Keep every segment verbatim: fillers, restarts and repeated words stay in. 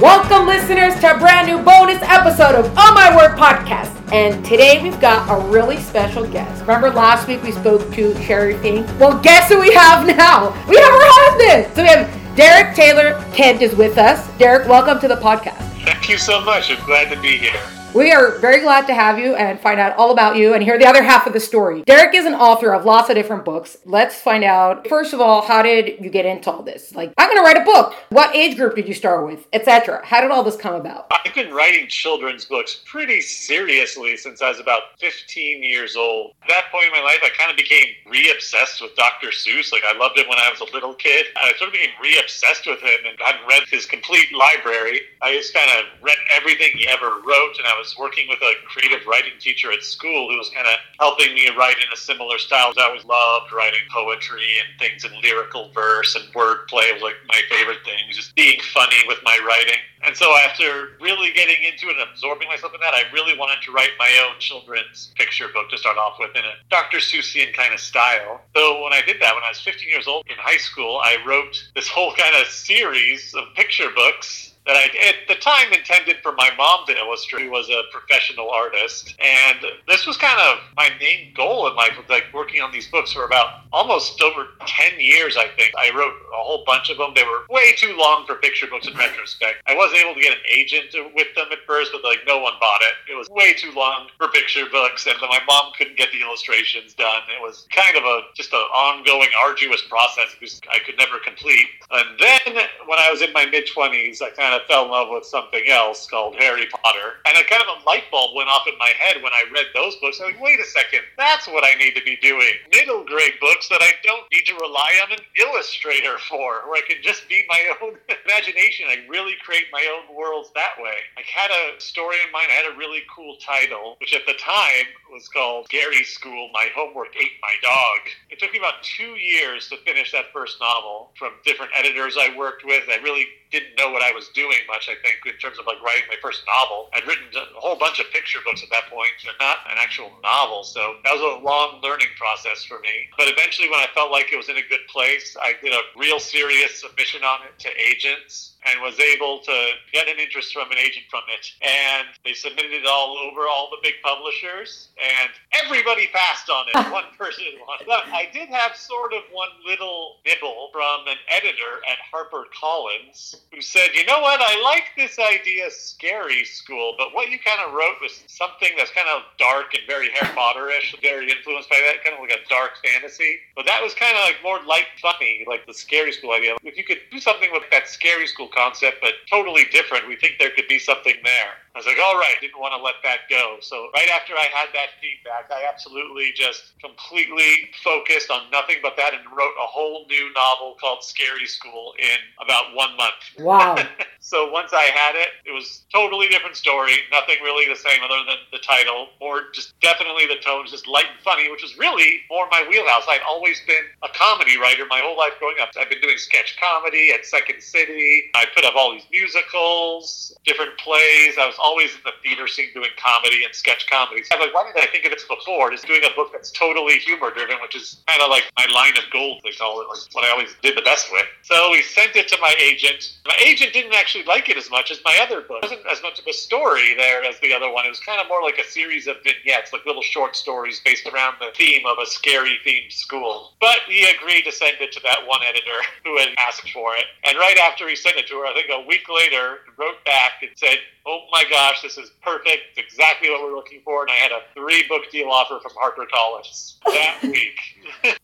Welcome, listeners, to a brand new bonus episode of Oh My Word Podcast. And today we've got a really special guest. Remember last week we spoke to Sherry Pink? Well, guess who we have now? We have her husband. So we have Derek Taylor Kent is with us. Derek, welcome to the podcast. Thank you so much. I'm glad to be here. We are very glad to have you and find out all about you and hear the other half of the story. Derek is an author of lots of different books. Let's find out, first of all, how did you get into all this? Like, I'm going to write a book. What age group did you start with, et cetera? How did all this come about? I've been writing children's books pretty seriously since I was about fifteen years old. At that point in my life, I kind of became re-obsessed with Doctor Seuss. Like, I loved him when I was a little kid. I sort of became re-obsessed with him, and I've read his complete library. I just kind of read everything he ever wrote, and I was working with a creative writing teacher at school who was kind of helping me write in a similar style. I always loved writing poetry and things in lyrical verse, and wordplay was like my favorite thing, just being funny with my writing. And so after really getting into it and absorbing myself in that, I really wanted to write my own children's picture book to start off with in a Doctor Seussian kind of style. So when I did that, when I was fifteen years old in high school, I wrote this whole kind of series of picture books that I, at the time, intended for my mom to illustrate, who was a professional artist. And this was kind of my main goal in life, like working on these books for about almost over ten years, I think. I wrote a whole bunch of them. They were way too long for picture books in retrospect. I wasn't able to get an agent with them at first, but like no one bought it. It was way too long for picture books, and my mom couldn't get the illustrations done. It was kind of a just an ongoing, arduous process because I could never complete. And then when I was in my mid-twenties, I kind of I fell in love with something else called Harry Potter. And a kind of a light bulb went off in my head when I read those books. I'm like, wait a second, that's what I need to be doing. Middle grade books that I don't need to rely on an illustrator for, where I can just be my own imagination. I really create my own worlds that way. I had a story in mind. I had a really cool title, which at the time was called Gary's School, My Homework Ate My Dog. It took me about two years to finish that first novel from different editors I worked with. I really didn't know what I was doing much, I think, in terms of like writing my first novel. I'd written a whole bunch of picture books at that point, but not an actual novel. So that was a long learning process for me. But eventually, when I felt like it was in a good place, I did a real serious submission on it to agents, and was able to get an interest from an agent from it. And they submitted it all over all the big publishers, and everybody passed on it. One person wanted. But I did have sort of one little nibble from an editor at HarperCollins who said, you know what, I like this idea, Scary School, but what you kind of wrote was something that's kind of dark and very Harry Potter-ish, very influenced by that, kind of like a dark fantasy. But that was kind of like more light funny, like the Scary School idea. If you could do something with that Scary School concept, but totally different, we think there could be something there. I was like, all right, didn't want to let that go. So right after I had that feedback, I absolutely just completely focused on nothing but that and wrote a whole new novel called Scary School in about one month. Wow. So once I had it, it was totally different story. Nothing really the same other than the title, or just definitely the tone, just light and funny, which was really more my wheelhouse. I'd always been a comedy writer my whole life growing up. I've been doing sketch comedy at Second City. I put up all these musicals, different plays. I was always in the theater scene doing comedy and sketch comedy. So I'm like, why didn't I think of this before? Just doing a book that's totally humor-driven, which is kind of like my line of gold, they call it, like what I always did the best with. So we sent it to my agent. My agent didn't actually like it as much as my other book. It wasn't as much of a story there as the other one. It was kind of more like a series of vignettes, like little short stories based around the theme of a scary themed school. But he agreed to send it to that one editor who had asked for it. And right after he sent it to her, I think a week later, wrote back and said, oh my gosh, this is perfect. It's exactly what we're looking for. And I had a three book deal offer from HarperCollins that week.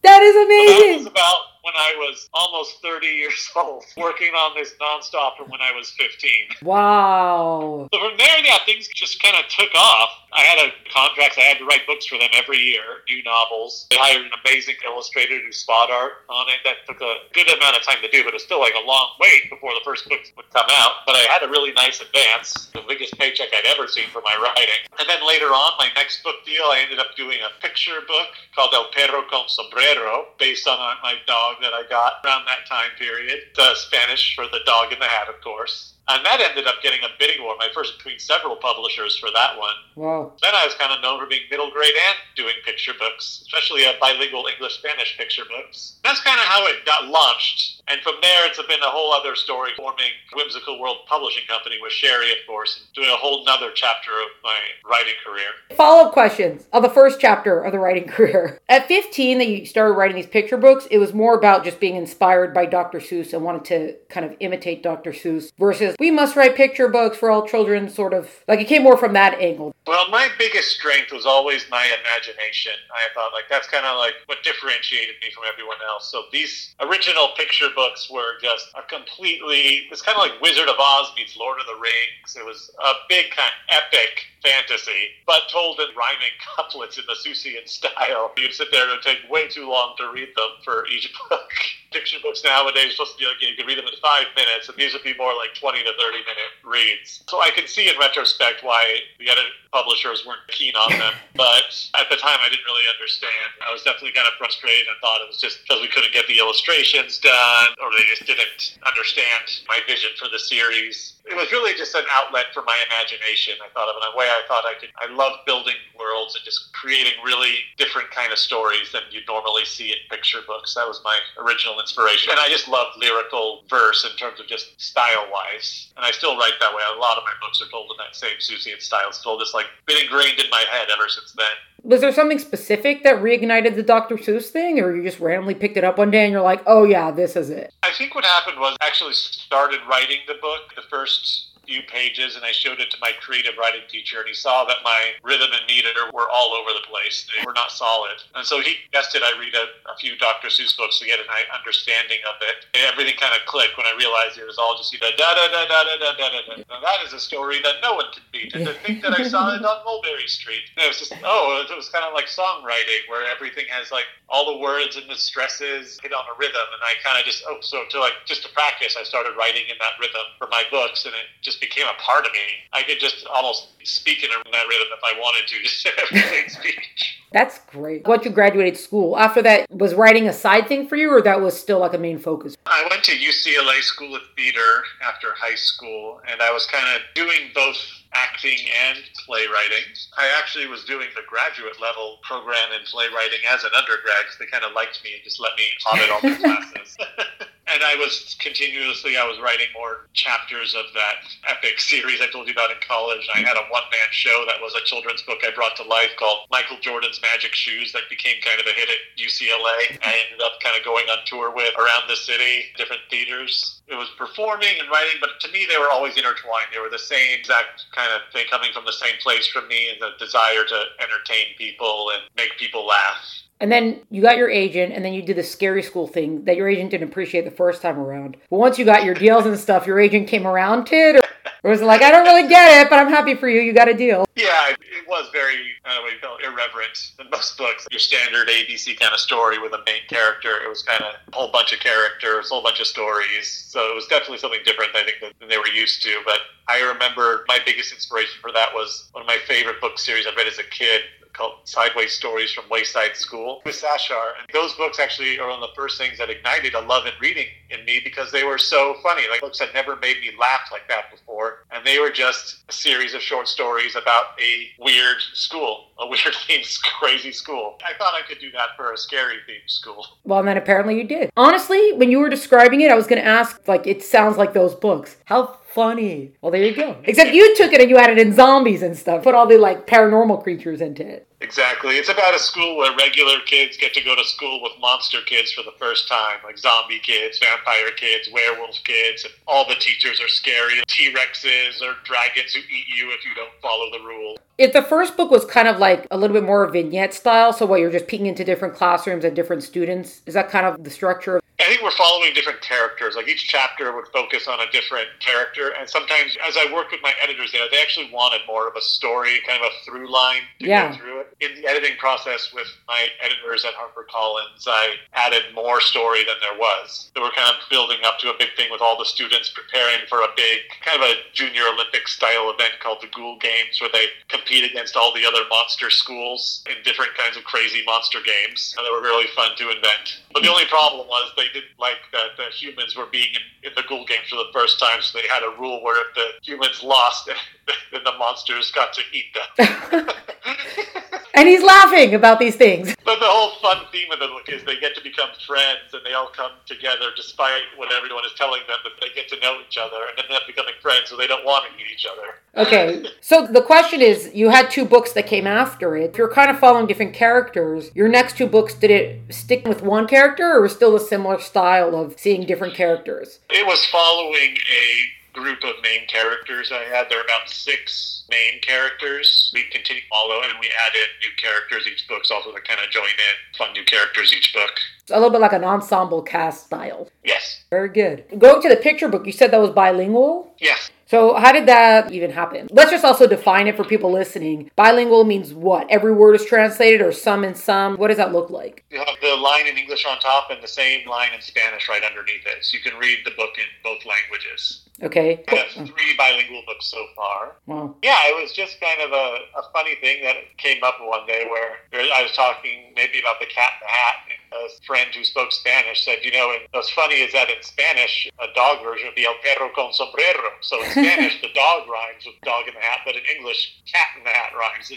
That is amazing. So that was about when I was almost thirty years old, working on this nonstop from when I was fifteen. Wow. So from there, yeah, things just kind of took off. I had a contract. I had to write books for them every year, new novels. They hired an amazing illustrator to do spot art on it. That took a good amount of time to do, but it was still like a long wait before the first book would come out. But I had a really nice advance, the biggest paycheck I'd ever seen for my writing. And then later on, my next book deal, I ended up doing a picture book called El Perro con Sombrero, based on my dog that I got around that time period. The Spanish for the dog in the hat, of course. And that ended up getting a bidding war, my first, between several publishers for that one. Wow. Then I was kind of known for being middle grade and doing picture books, especially uh, bilingual English-Spanish picture books. That's kind of how it got launched. And from there, it's been a whole other story, forming Whimsical World Publishing Company with Sherry, of course, and doing a whole nother chapter of my writing career. Follow-up questions of the first chapter of the writing career. At fifteen, that you started writing these picture books, it was more about just being inspired by Doctor Seuss and wanted to kind of imitate Doctor Seuss versus we must write picture books for all children, sort of, like it came more from that angle. Well, my biggest strength was always my imagination. I thought, like, that's kind of like what differentiated me from everyone else. So these original picture books were just a completely, it's kind of like Wizard of Oz meets Lord of the Rings. It was a big kind of epic fantasy, but told in rhyming couplets in the Seussian style. You'd sit there and it would take way too long to read them for each book. Picture books nowadays are supposed to be like, you could read them in five minutes, and these would be more like twenty to thirty minute reads. So I can see in retrospect why the other publishers weren't keen on them, but at the time I didn't really understand. I was definitely kind of frustrated and thought it was just because we couldn't get the illustrations done, or they just didn't understand my vision for the series. It was really just an outlet for my imagination. I thought of it in a way I thought I could. I love building worlds and just creating really different kind of stories than you'd normally see in picture books. That was my original inspiration. And I just love lyrical verse in terms of just style-wise. And I still write that way. A lot of my books are told in that same Seussian style. It's still just like been ingrained in my head ever since then. Was there something specific that reignited the Doctor Seuss thing, or you just randomly picked it up one day and you're like, oh yeah, this is it? I think what happened was I actually started writing the book, the first few pages, and I showed it to my creative writing teacher, and he saw that my rhythm and meter were all over the place. They were not solid. And so he suggested I read a, a few Doctor Seuss books to get an understanding of it. And everything kind of clicked when I realized it was all just, you know, da-da-da-da-da-da-da-da-da. Now that is a story that no one can beat. And to think that I saw it on Mulberry Street. And it was just, oh, it was kind of like songwriting, where everything has, like, all the words and the stresses hit on a rhythm. And I kind of just, oh, so to, like, just to practice, I started writing in that rhythm for my books, and it just became a part of me. I could just almost speak in that rhythm if I wanted to, just everything speech. That's great. Once you graduated school, after that, was writing a side thing for you, or that was still like a main focus? I went to U C L A School of Theater after high school, and I was kind of doing both acting and playwriting. I actually was doing the graduate level program in playwriting as an undergrad, because they kind of liked me and just let me audit all the classes. And I was continuously, I was writing more chapters of that epic series I told you about in college. I had a one-man show that was a children's book I brought to life called Michael Jordan's Magic Shoes that became kind of a hit at U C L A. I ended up kind of going on tour with around the city, different theaters. It was performing and writing, but to me, they were always intertwined. They were the same exact kind of thing, coming from the same place from me, and the desire to entertain people and make people laugh. And then you got your agent, and then you did the Scary School thing that your agent didn't appreciate the first time around. But once you got your deals and stuff, your agent came around to it? Or, or was it like, I don't really get it, but I'm happy for you. You got a deal. Yeah, it was very uh, we felt irreverent in most books. Your standard A B C kind of story with a main character. It was kind of a whole bunch of characters, a whole bunch of stories. So it was definitely something different, I think, than they were used to. But I remember my biggest inspiration for that was one of my favorite book series I read as a kid, called Sideways Stories from Wayside School with Sashar. And those books actually are one of the first things that ignited a love in reading in me, because they were so funny. Like, books had never made me laugh like that before. And they were just a series of short stories about a weird school, a weird themed crazy school. I thought I could do that for a scary themed school. Well, and then apparently you did. Honestly, when you were describing it, I was going to ask, like, it sounds like those books. How funny. Well, there you go. Except you took it and you added in zombies and stuff. Put all the, like, paranormal creatures into it. Exactly. It's about a school where regular kids get to go to school with monster kids for the first time, like zombie kids, vampire kids, werewolf kids, and all the teachers are scary. T-Rexes or dragons who eat you if you don't follow the rules. If the first book was kind of like a little bit more vignette style, so what, you're just peeking into different classrooms and different students, is that kind of the structure? I think we're following different characters. Like, each chapter would focus on a different character, and sometimes, as I worked with my editors there, they actually wanted more of a story, kind of a through line to yeah. go through it. In the editing process with my editors at HarperCollins, I added more story than there was. So we're kind of building up to a big thing with all the students preparing for a big, kind of a junior Olympic-style event called the Ghoul Games, where they compete against all the other monster schools in different kinds of crazy monster games. And they were really fun to invent. But the only problem was they didn't treated like that the humans were being in, in the Ghoul Games for the first time, so they had a rule where if the humans lost, then the monsters got to eat them. And he's laughing about these things. But the whole fun theme of the book is they get to become friends, and they all come together despite what everyone is telling them, that they get to know each other and end up becoming friends, so they don't want to eat each other. Okay, so the question is, you had two books that came after it. You're kind of following different characters. Your next two books, did it stick with one character, or was still a similar style of seeing different characters? It was following a group of main characters I had. There are about six main characters. We continue to follow, and we add in new characters each book, so also to kind of join in fun new characters each book. It's a little bit like an ensemble cast style. Yes. Very good. Going to the picture book, you said that was bilingual? Yes. So how did that even happen? Let's just also define it for people listening. Bilingual means what? Every word is translated, or some and some? What does that look like? You have the line in English on top and the same line in Spanish right underneath it. So you can read the book in both languages. Okay. We have three bilingual books so far. Wow. Yeah, it was just kind of a, a funny thing that came up one day where I was talking maybe about the cat in the hat, and a friend who spoke Spanish said, you know, and what's funny is that in Spanish, a dog version would be El Perro con Sombrero. So it's Spanish, the dog rhymes with dog in the hat, but in English, cat in the hat rhymes.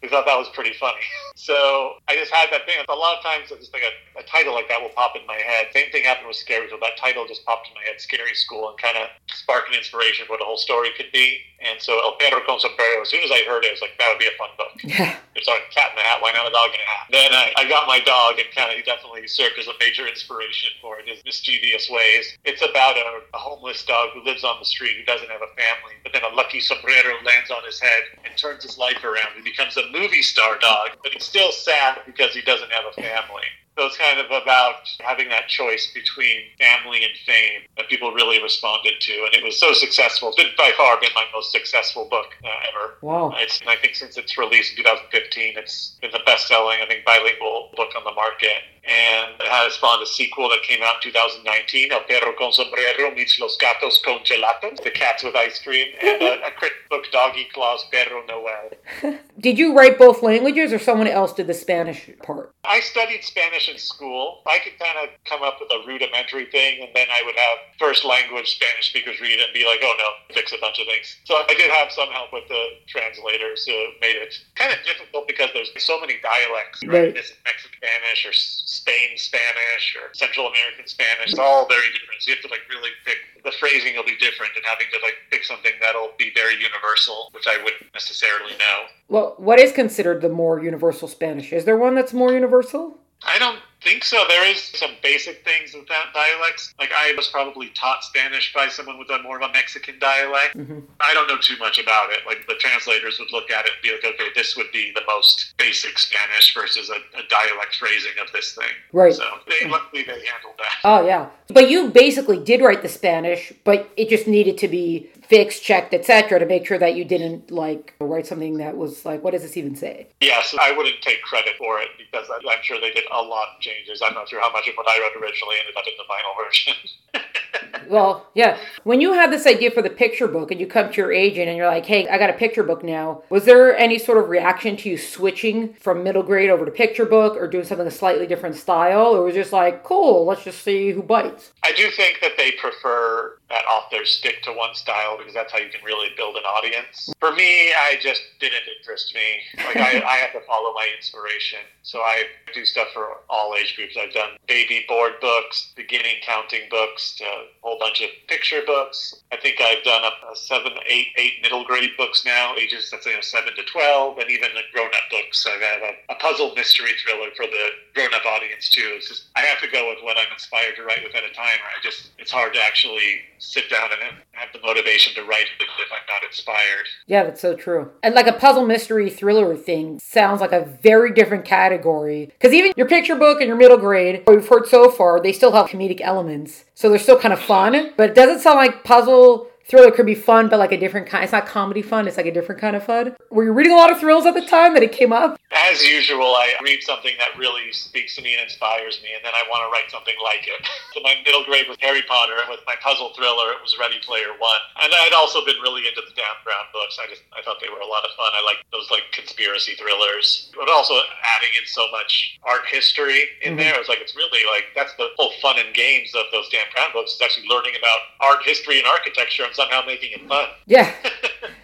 We thought that was pretty funny. So I just had that thing. A lot of times, it's like a, a title like that will pop in my head. Same thing happened with Scary School. That title just popped in my head, Scary School, and kind of sparked an inspiration of what a whole story could be. And so El Perro con Sombrero, as soon as I heard it, I was like, that would be a fun book. Yeah. It's like cat in the hat, why not a dog in a hat? Then I, I got my dog, and kind of definitely served as a major inspiration for it, his mischievous ways. It's about a, a homeless dog who lives on the street, who doesn't have a family, but then a lucky sombrero lands on his head and turns his life around. He becomes a movie star dog, but he's still sad because he doesn't have a family. So it's kind of about having that choice between family and fame that people really responded to. And it was so successful. It's been by far been my most successful book uh, ever. Wow. It's, and I think since its release in two thousand fifteen, it's been the best-selling, I think, bilingual book on the market. And it has spawned a sequel that came out in two thousand nineteen, El Perro con Sombrero meets Los Gatos con Gelatos, The Cats with Ice Cream, and a, a crit book, Doggy Claws, Perro Noel. Did you write both languages, or someone else did the Spanish part? I studied Spanish in school. I could kind of come up with a rudimentary thing, and then I would have first language Spanish speakers read it and be like, oh no, fix a bunch of things. So I did have some help with the translators who made it kind of difficult because there's so many dialects, right? Right. It's Mexican Spanish or Spain Spanish or Central American Spanish. It's all very different. So you have to like really pick, the phrasing will be different, and having to like pick something that'll be very universal, which I wouldn't necessarily know. Well, what is considered the more universal Spanish? Is there one that's more universal? I don't think so. There is some basic things with that dialects. Like I was probably taught Spanish by someone with a more of a Mexican dialect. Mm-hmm. I don't know too much about it. Like the translators would look at it and be like, okay, this would be the most basic Spanish versus a, a dialect phrasing of this thing. Right. So they, luckily they handled that. Oh, yeah. But you basically did write the Spanish, but it just needed to be fixed, checked, et cetera, to make sure that you didn't like write something that was like, what does this even say? Yes, I wouldn't take credit for it because I'm sure they did a lot of changes. I'm not sure how much of what I wrote originally ended up in the final version. Well, yeah. When you had this idea for the picture book and you come to your agent and you're like, hey, I got a picture book now, was there any sort of reaction to you switching from middle grade over to picture book or doing something a slightly different style? Or was it just like, cool, let's just see who bites? I do think that they prefer that authors stick to one style because that's how you can really build an audience. For me, I just didn't interest me. Like I, I have to follow my inspiration. So I do stuff for all age groups. I've done baby board books, beginning counting books, to a whole bunch of picture books. I think I've done up uh, seven, eight, eight middle grade books now, ages that's you know, seven to twelve, and even the grown up books. I've had a, a puzzle mystery thriller for the grown up audience too. It's just I have to go with what I'm inspired to write with at a time. I just it's hard to actually sit down and have the motivation to write it if I'm not inspired. Yeah, that's so true. And like a puzzle mystery thriller thing sounds like a very different category. Because even your picture book and your middle grade, what we've heard so far, they still have comedic elements. So they're still kind of fun. But it doesn't sound like puzzle thriller could be fun, but like a different kind. It's not comedy fun. It's like a different kind of fun. Were you reading a lot of thrills at the time that it came up? As usual, I read something that really speaks to me and inspires me, and then I want to write something like it. So my middle grade was Harry Potter, and with my puzzle thriller, it was Ready Player One. And I'd also been really into the Dan Brown books. I just I thought they were a lot of fun. I liked those like conspiracy thrillers, but also adding in so much art history in mm-hmm. there. It's like it's really like that's the whole fun and games of those Dan Brown books, is actually learning about art history and architecture and somehow making it fun. Yeah.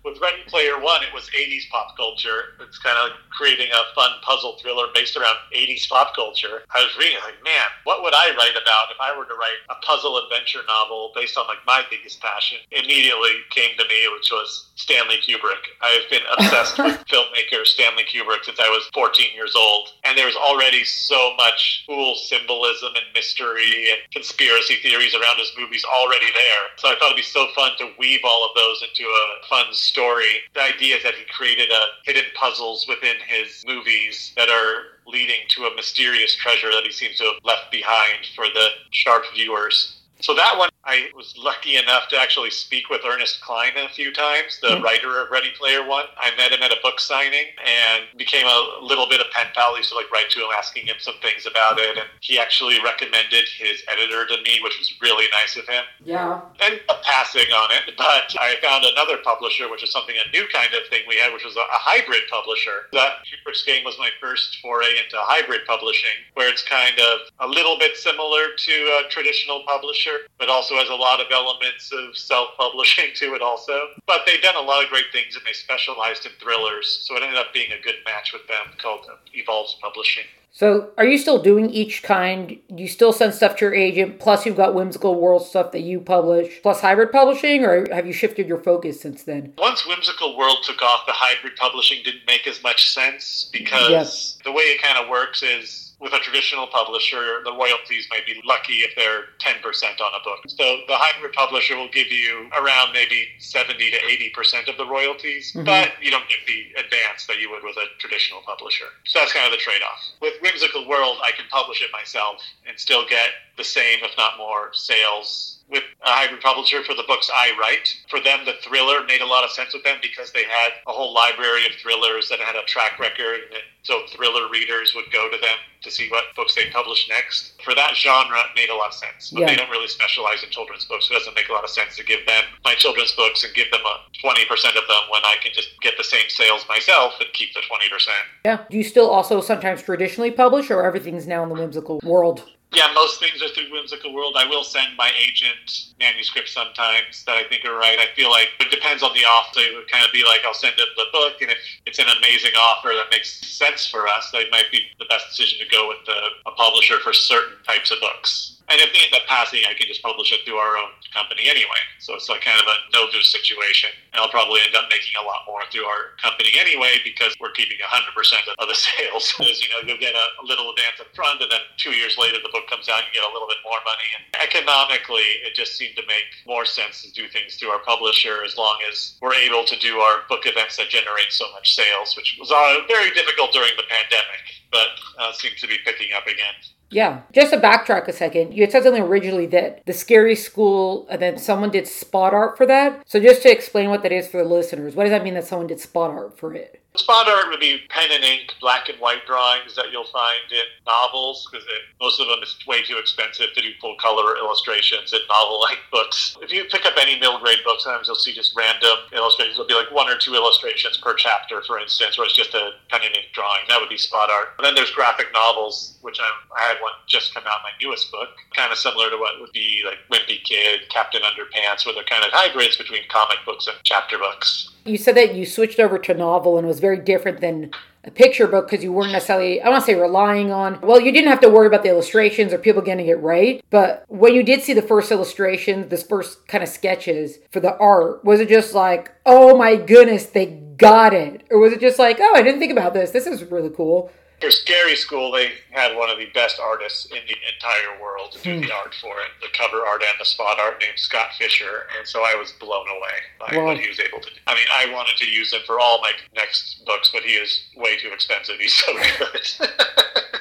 With Ready Player One, it was eighties pop culture. It's kind of creating a fun puzzle thriller based around eighties pop culture. I was reading like, man, what would I write about if I were to write a puzzle adventure novel based on like my biggest passion? Immediately came to me, which was Stanley Kubrick. I've been obsessed with filmmaker Stanley Kubrick since I was fourteen years old, and there was already so much cool symbolism and mystery and conspiracy theories around his movies already there. So I thought it'd be so fun to weave all of those into a fun story. The idea is that he created a hidden puzzles within his movies that are leading to a mysterious treasure that he seems to have left behind for the sharp viewers. So that one, I was lucky enough to actually speak with Ernest Cline a few times, the mm-hmm. writer of Ready Player One. I met him at a book signing and became a little bit of pen pal. I used to like write to him, asking him some things about it. And he actually recommended his editor to me, which was really nice of him. Yeah. And a passing on it. But I found another publisher, which is something, a new kind of thing we had, which was a, a hybrid publisher. That Kubrick's game was my first foray into hybrid publishing, where it's kind of a little bit similar to a traditional publisher, but also has a lot of elements of self-publishing to it also. But they've done a lot of great things, and they specialized in thrillers, so it ended up being a good match with them, called Evolves Publishing. So are you still doing each kind? You still send stuff to your agent, plus you've got Whimsical World stuff that you publish, plus hybrid publishing, or have you shifted your focus since then? Once Whimsical World took off, the hybrid publishing didn't make as much sense, because yes. the way it kind of works is, with a traditional publisher, the royalties might be lucky if they're ten percent on a book. So the hybrid publisher will give you around maybe seventy to eighty percent of the royalties, mm-hmm. but you don't get the advance that you would with a traditional publisher. So that's kind of the trade-off. With Whimsical World, I can publish it myself and still get the same, if not more, sales. With a hybrid publisher, for the books I write, for them, the thriller made a lot of sense with them because they had a whole library of thrillers that had a track record, and so thriller readers would go to them to see what books they publish next. For that genre, it made a lot of sense, but yeah. they don't really specialize in children's books, so it doesn't make a lot of sense to give them my children's books and give them a twenty percent of them when I can just get the same sales myself and keep the twenty percent. Yeah. Do you still also sometimes traditionally publish, or everything's now in the Whimsical World? Yeah, most things are through Whimsical World. I will send my agent manuscripts sometimes that I think are right. I feel like it depends on the offer. It would kind of be like, I'll send them the book, and if it's an amazing offer that makes sense for us, that might be the best decision to go with a, a publisher for certain types of books. And if they end up passing, I can just publish it through our own company anyway. So it's like kind of a no-do situation. And I'll probably end up making a lot more through our company anyway, because we're keeping one hundred percent of the sales. Because, you know, you'll get a, a little advance up front, and then two years later the book comes out, you get a little bit more money. And economically, it just seemed to make more sense to do things through our publisher, as long as we're able to do our book events that generate so much sales, which was uh, very difficult during the pandemic, but uh, seems to be picking up again. Yeah. Just to backtrack a second, you had said something originally that the Scary School, and then someone did spot art for that. So just to explain what that is for the listeners, what does that mean that someone did spot art for it? Spot art would be pen and ink, black and white drawings that you'll find in novels, because most of them is way too expensive to do full color illustrations in novel-like books. If you pick up any middle grade book, sometimes you'll see just random illustrations. It'll be like one or two illustrations per chapter, for instance, where it's just a pen and ink drawing. That would be spot art. And then there's graphic novels, which I'm, I had one just come out, my newest book, kind of similar to what would be like Wimpy Kid, Captain Underpants, where they're kind of hybrids between comic books and chapter books. You said that you switched over to novel and it was very different than a picture book, because you weren't necessarily, I want to say relying on, well, you didn't have to worry about the illustrations or people getting it right. But when you did see the first illustrations, this first kind of sketches for the art, was it just like, oh my goodness, they got it? Or was it just like, oh, I didn't think about this. This is really cool. for Scary School, they had one of the best artists in the entire world to do mm. the art for it, the cover art and the spot art, named Scott Fisher, and so I was blown away by wow. what he was able to do. I mean, I wanted to use him for all my next books, but he is way too expensive. He's so good.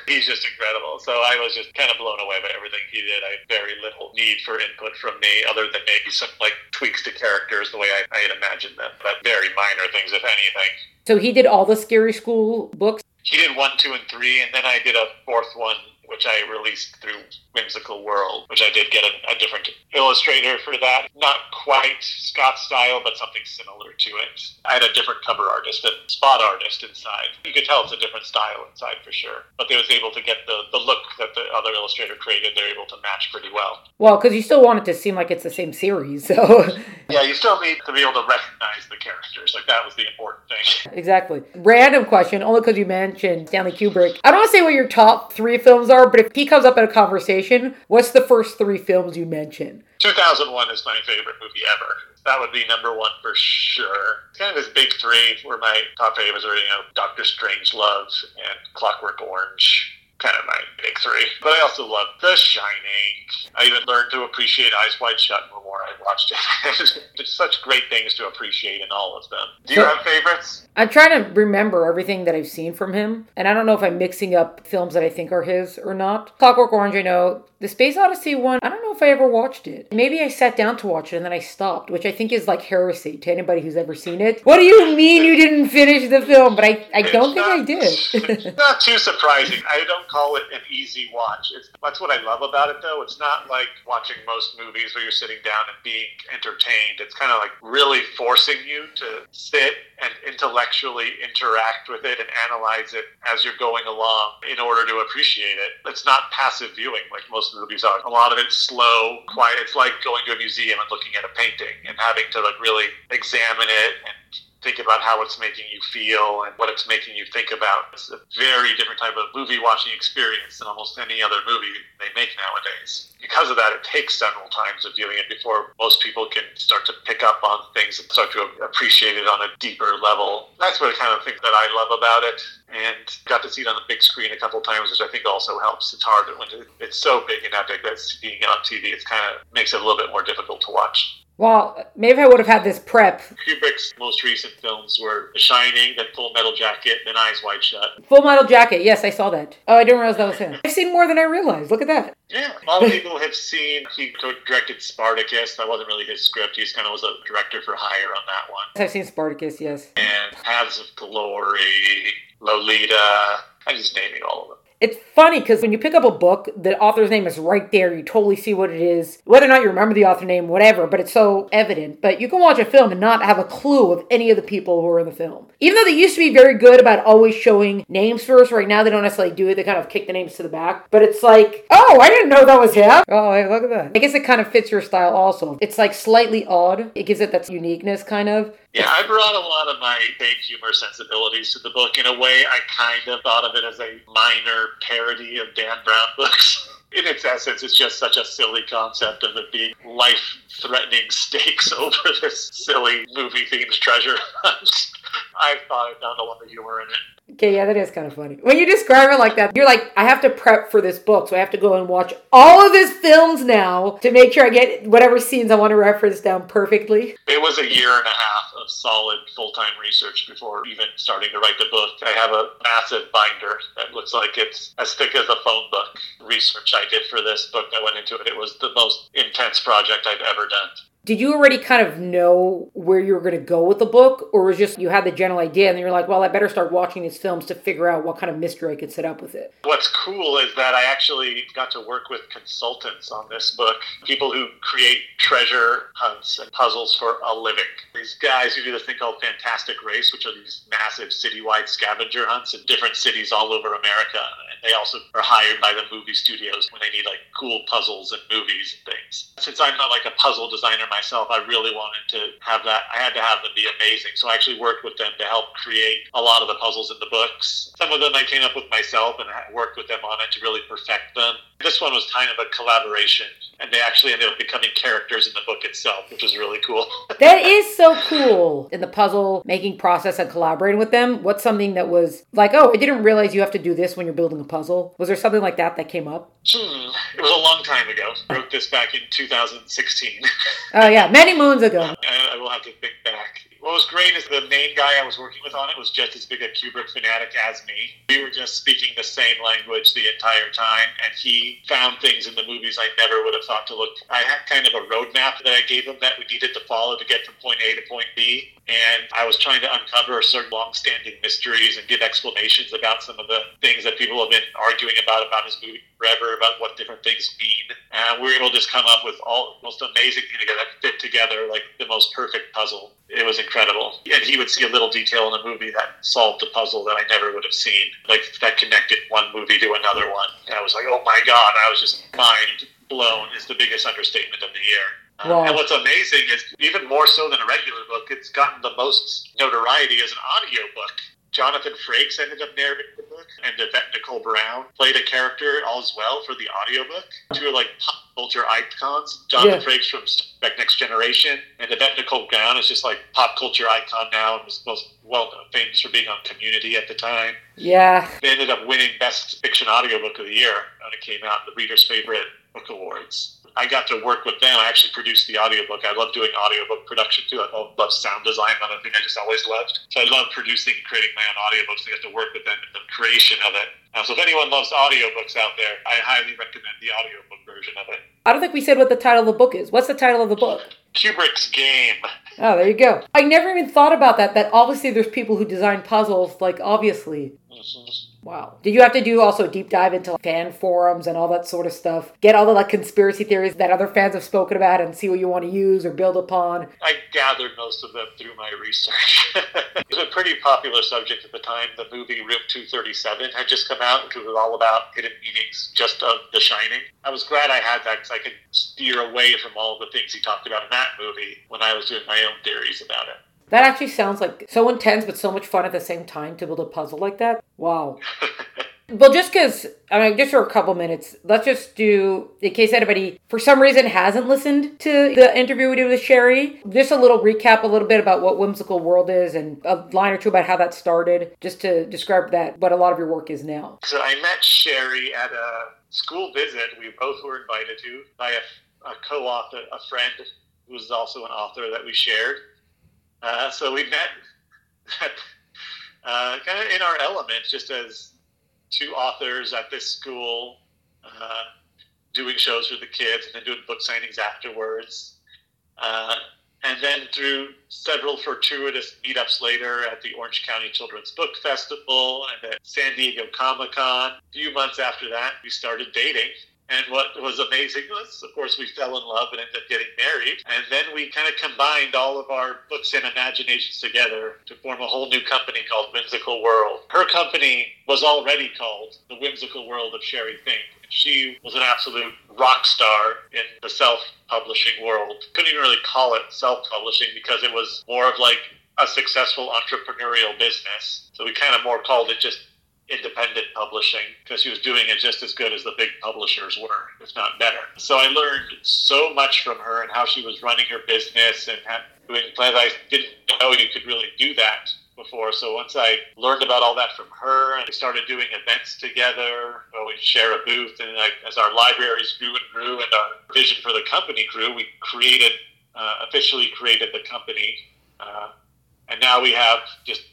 He's just incredible. So I was just kind of blown away by everything he did. I had very little need for input from me, other than maybe some like tweaks to characters the way I, I had imagined them, but very minor things, if anything. So he did all the Scary School books? He did one, two, and three, and then I did a fourth one, which I released through Whimsical World, which I did get a, a different illustrator for that. Not quite Scott's style, but something similar to it. I had a different cover artist and spot artist inside. You could tell it's a different style inside for sure. But they was able to get the, the look that the other illustrator created, they're able to match pretty well. Well, because you still want it to seem like it's the same series, so... Yeah, you still need to be able to recognize the characters. Like, that was the important thing. Exactly. Random question, only because you mentioned Stanley Kubrick. I don't want to say what your top three films are, but if he comes up in a conversation, what's the first three films you mention? two thousand one is my favorite movie ever. That would be number one for sure. Kind of his big three were my top favorites, or, you know, Doctor Strangelove and Clockwork Orange. Kind of my big three. But I also love The Shining. I even learned to appreciate Eyes Wide Shut the more I watched it. There's such great things to appreciate in all of them. Do you so, have favorites? I'm trying to remember everything that I've seen from him. And I don't know if I'm mixing up films that I think are his or not. Clockwork Orange, I know. The Space Odyssey one, I don't know if I ever watched it. Maybe I sat down to watch it and then I stopped, which I think is like heresy to anybody who's ever seen it. What do you mean you didn't finish the film? But I, I don't not, think I did. It's not too surprising. I don't call it an easy watch. It's, that's what I love about it, though. It's not like watching most movies where you're sitting down and being entertained. It's kind of like really forcing you to sit and intellectually interact with it and analyze it as you're going along in order to appreciate it. It's not passive viewing like most movies are. A lot of it's slow, quiet. It's like going to a museum and looking at a painting and having to like really examine it and think about how it's making you feel and what it's making you think about. It's a very different type of movie watching experience than almost any other movie they make nowadays. Because of that, it takes several times of viewing it before most people can start to pick up on things and start to appreciate it on a deeper level. That's what the kind of thing that I love about it. And got to see it on the big screen a couple times, which I think also helps. It's hard when it's so big and epic that seeing it on T V, it kind of makes it a little bit more difficult to watch. Well, maybe I would have had this prep. Kubrick's most recent films were The Shining, then Full Metal Jacket, then Eyes Wide Shut. Full Metal Jacket, yes, I saw that. Oh, I didn't realize that was him. I've seen more than I realized. Look at that. Yeah, a lot of people have seen, he directed Spartacus. That wasn't really his script. He just kind of was a director for hire on that one. I've seen Spartacus, yes. And Paths of Glory, Lolita. I'm just naming all of them. It's funny because when you pick up a book, the author's name is right there. You totally see what it is. Whether or not you remember the author name, whatever, but it's so evident. But you can watch a film and not have a clue of any of the people who are in the film. Even though they used to be very good about always showing names first, right now they don't necessarily do it. They kind of kick the names to the back. But it's like, oh, I didn't know that was him. Oh, hey, look at that. I guess it kind of fits your style also. It's like slightly odd. It gives it that uniqueness kind of. Yeah, I brought a lot of my vague humor sensibilities to the book. In a way, I kind of thought of it as a minor parody of Dan Brown books. In its essence, it's just such a silly concept of it being life-threatening stakes over this silly movie-themed treasure hunt. I thought I found a lot of humor in it. Okay, yeah, that is kind of funny. When you describe it like that, you're like, I have to prep for this book, so I have to go and watch all of his films now to make sure I get whatever scenes I want to reference down perfectly. It was a year and a half of solid full-time research before even starting to write the book. I have a massive binder that looks like it's as thick as a phone book. Research I did for this book that went into it, it was the most intense project I've ever done. Did you already kind of know where you were going to go with the book, or was just you had the general idea and then you're like, well, I better start watching these films to figure out what kind of mystery I could set up with it? What's cool is that I actually got to work with consultants on this book, people who create treasure hunts and puzzles for a living. These guys who do this thing called Fantastic Race, which are these massive citywide scavenger hunts in different cities all over America. And they also are hired by the movie studios when they need like cool puzzles and movies and things. things. Since I'm not like a puzzle designer myself, I really wanted to have that. I had to have them be amazing. So I actually worked with them to help create a lot of the puzzles in the books. Some of them I came up with myself and I worked with them on it to really perfect them. This one was kind of a collaboration, and they actually ended up becoming characters in the book itself, which was really cool. That is so cool. In the puzzle making process and collaborating with them, what's something that was like, oh, I didn't realize you have to do this when you're building a puzzle? Was there something like that that came up? Hmm. It was a long time ago. I wrote this back in two thousand sixteen. Oh, yeah. Many moons ago. I, I will have to think back. What was great is the main guy I was working with on it was just as big a Kubrick fanatic as me. We were just speaking the same language the entire time, and he found things in the movies I never would have thought to look. I had kind of a roadmap that I gave him that we needed to follow to get from point A to point B, and I was trying to uncover certain long-standing mysteries and give explanations about some of the things that people have been arguing about about his movie forever, about what different things mean. And we were able to just come up with all the most amazing thing that fit together, like the most perfect puzzle. It was incredible. And he would see a little detail in a movie that solved a puzzle that I never would have seen, like that connected one movie to another one. And I was like, oh my God, I was just mind blown is the biggest understatement of the year. Wow. Um, and what's amazing is, even more so than a regular book, it's gotten the most notoriety as an audio book. Jonathan Frakes ended up narrating the book, and Yvette Nicole Brown played a character as well for the audiobook. Two are like pop culture icons. Jonathan yeah. Frakes from Next Generation, and Yvette Nicole Brown is just like pop culture icon now, and was most well famous for being on Community at the time. Yeah. They ended up winning Best Fiction Audiobook of the Year when it came out in the Reader's Favorite Book Awards. I got to work with them. I actually produced the audiobook. I love doing audiobook production too. I love, love sound design. Another thing I just always loved. So I love producing and creating my own audiobooks. I got to work with them in the creation of it. Now, so if anyone loves audiobooks out there, I highly recommend the audiobook version of it. I don't think we said what the title of the book is. What's the title of the book? Kubrick's Game. Oh, there you go. I never even thought about that, that obviously there's people who design puzzles, like obviously. Mm-hmm. Wow. Did you have to do also a deep dive into fan forums and all that sort of stuff? Get all the like conspiracy theories that other fans have spoken about and see what you want to use or build upon? I gathered most of them through my research. It was a pretty popular subject at the time. The movie Room two thirty-seven had just come out, which was all about hidden meanings just of The Shining. I was glad I had that because I could steer away from all the things he talked about in that movie when I was doing my own theories about it. That actually sounds like so intense, but so much fun at the same time to build a puzzle like that. Wow. Well, just because, I mean, just for a couple minutes, let's just do, in case anybody, for some reason, hasn't listened to the interview we did with Sherry, just a little recap a little bit about what Whimsical World is and a line or two about how that started, just to describe that, what a lot of your work is now. So I met Sherry at a school visit we both were invited to by a, a co-author, a friend who was also an author that we shared. Uh, so we met uh, kind of in our element, just as two authors at this school, uh, doing shows for the kids and then doing book signings afterwards. Uh, and then through several fortuitous meetups later at the Orange County Children's Book Festival and at San Diego Comic-Con, a few months after that, we started dating. And what was amazing was, of course, we fell in love and ended up getting married. And then we kind of combined all of our books and imaginations together to form a whole new company called Whimsical World. Her company was already called The Whimsical World of Sherry Pink. She was an absolute rock star in the self-publishing world. Couldn't even really call it self-publishing because it was more of like a successful entrepreneurial business. So we kind of more called it just independent publishing, because she was doing it just as good as the big publishers were, if not better. So I learned so much from her and how she was running her business and had, doing plans. I didn't know you could really do that before. So once I learned about all that from her, and we started doing events together, we'd share a booth, and I, as our libraries grew and grew and our vision for the company grew, we created, uh, officially created the company. Uh, and now we have just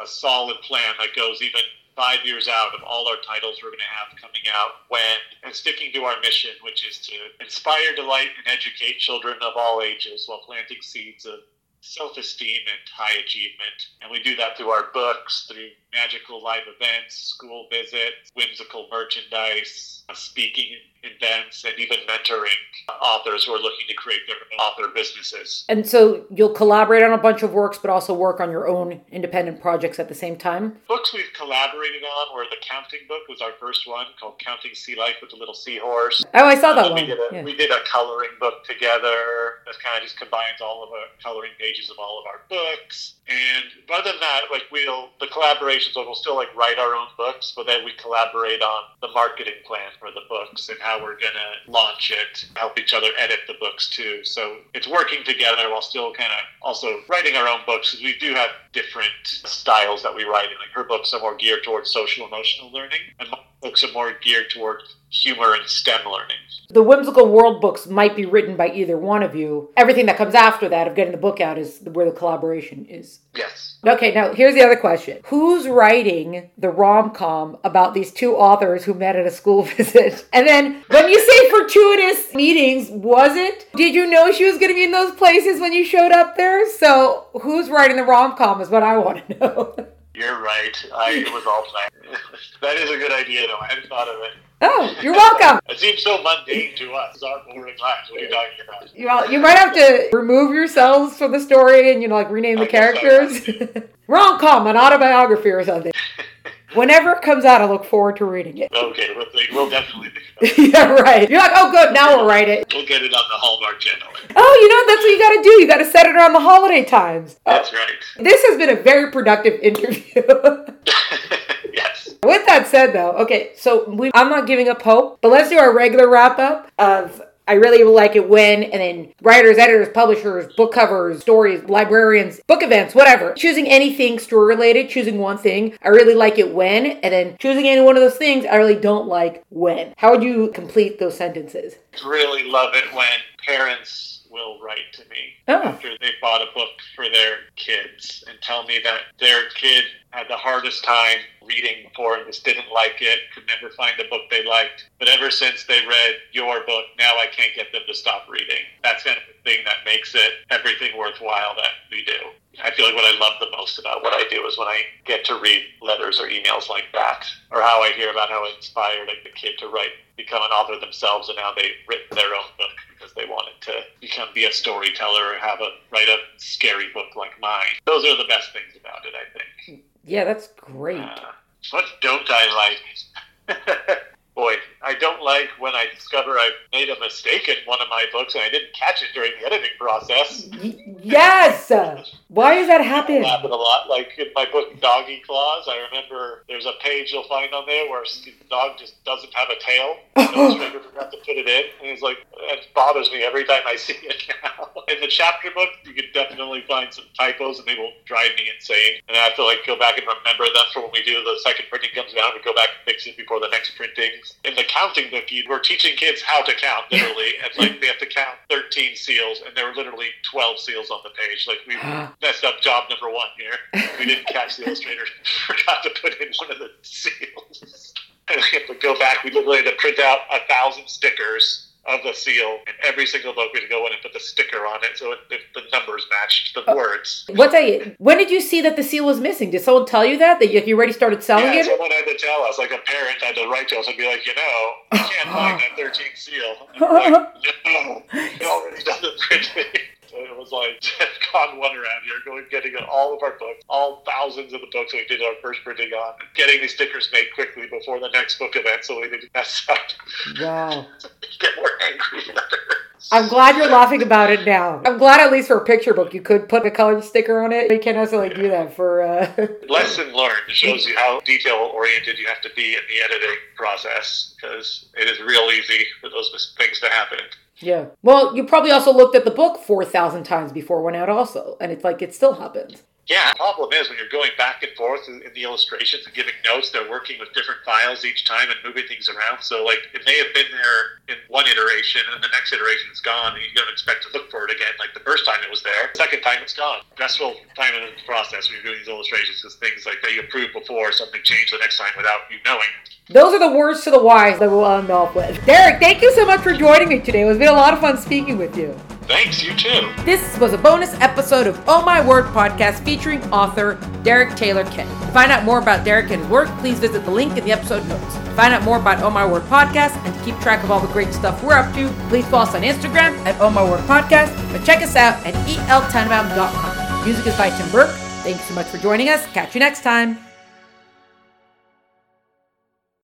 a solid plan that goes even five years out of all our titles we're going to have coming out when, and sticking to our mission, which is to inspire, delight, and educate children of all ages while planting seeds of self-esteem and high achievement. And we do that through our books, through magical live events, school visits, whimsical merchandise, speaking events, and even mentoring authors who are looking to create their author businesses. And so you'll collaborate on a bunch of works, but also work on your own independent projects at the same time? Books we've collaborated on were The Counting Book was our first one, called Counting Sea Life with the Little Seahorse. Oh, I saw that um, one. We did, a, yeah. we did a coloring book together that kind of just combines all of our coloring pages of all of our books. And other than that, like we'll, the collaborations, we'll still like write our own books, but then we collaborate on the marketing plan for the books and how we're going to launch it, help each other edit the books too. So it's working together while still kind of also writing our own books, because we do have different styles that we write in. Like her books are more geared towards social emotional learning, and my books are more geared toward humor and STEM learning. The Whimsical World books might be written by either one of you. Everything that comes after that of getting the book out is where the collaboration is. Yes. Okay, now here's the other question. Who's writing the rom-com about these two authors who met at a school visit? And then when you say fortuitous meetings, was it? Did you know she was going to be in those places when you showed up there? So who's writing the rom-com is what I want to know. You're right. I, it was all planned. That is a good idea, though. I hadn't thought of it. Oh, you're welcome. It seems so mundane to us. It's our boring lives. What are you talking about? You, all, you might have to remove yourselves from the story and, you know, like rename I the characters. Rom-com, an autobiography or something. Whenever it comes out, I look forward to reading it. Okay, we'll, we'll definitely think about it. Yeah, right. You're like, oh, good, now we'll write it. We'll get it on the Hallmark Channel. Oh, you know, that's what you got to do. You got to set it around the holiday times. That's right. This has been a very productive interview. With that said, though, okay, so we, I'm not giving up hope, but let's do our regular wrap-up of I really like it when, and then writers, editors, publishers, book covers, stories, librarians, book events, whatever. Choosing anything story-related, choosing one thing, I really like it when, and then choosing any one of those things, I really don't like when. How would you complete those sentences? Really love it when parents will write to me oh. after they bought a book for their kids and tell me that their kid had the hardest time reading before and just didn't like it, could never find a book they liked. But ever since they read your book, now I can't get them to stop reading. That's kind of the thing that makes it everything worthwhile that we do. I feel like what I love the most about what I do is when I get to read letters or emails like that, or how I hear about how it inspired like, the kid to write, become an author themselves, and now they've written their own book because they wanted to become be a storyteller or have a write a scary book like mine. Those are the best things about it, I think. Yeah, that's great. Uh, what don't I like? Boy, I don't like when I discover I made a mistake in one of my books and I didn't catch it during the editing process. Yes! Why does that happen? That happened a lot. Like in my book, Doggy Claws, I remember there's a page you'll find on there where the dog just doesn't have a tail. No stranger forgot to put it in. And it's like, it bothers me every time I see it now. In the chapter book, you can definitely find some typos and they will drive me insane. And I have to like go back and remember that for when we do the second printing comes down, we go back and fix it before the next printing. In the counting book, we're teaching kids how to count, literally. It's like they have to count thirteen seals, and there were literally twelve seals on the page. Like, we messed up job number one here. We didn't catch the illustrator. Forgot to put in one of the seals. And we have to go back. We literally had to print out a thousand stickers of the seal, and every single book we had to go in and put the sticker on it so it, it, the numbers matched the oh. words. What's that? When did you see that the seal was missing? Did someone tell you that? That you, you already started selling yeah, it? Yeah, someone had to tell us. Like a parent had to write to us and be like, you know, you can't find that thirteenth seal. And we're like, no, it already doesn't print it. It was like, con one around here, going getting all of our books, all thousands of the books we did our first printing on, and getting these stickers made quickly before the next book event so we didn't mess up. Wow. Get more angry letters. I'm glad you're laughing about it now. I'm glad at least for a picture book you could put a colored sticker on it. You can't necessarily yeah. do that for... Uh... Lesson learned. It shows you how detail-oriented you have to be in the editing process, because it is real easy for those things to happen. Yeah. Well, you probably also looked at the book four thousand times before it went out also, and it's like it still happens. Yeah, the problem is when you're going back and forth in the illustrations and giving notes, they're working with different files each time and moving things around. So, like, it may have been there in one iteration, and the next iteration is gone, and you don't expect to look for it again. Like, the first time it was there, the second time it's gone. Stressful time in the process when you're doing these illustrations, because things like that you approved before, something changed the next time without you knowing. Those are the words to the wise that we'll end off with. Derek, thank you so much for joining me today. It's been a lot of fun speaking with you. Thanks, you too. This was a bonus episode of Oh My Word podcast featuring author Derek Taylor Kent. To find out more about Derek and his work, please visit the link in the episode notes. To find out more about Oh My Word podcast and to keep track of all the great stuff we're up to, please follow us on Instagram at Oh My Word podcast, but check us out at E L Tenenbaum dot com. Music is by Tim Burke. Thanks so much for joining us. Catch you next time.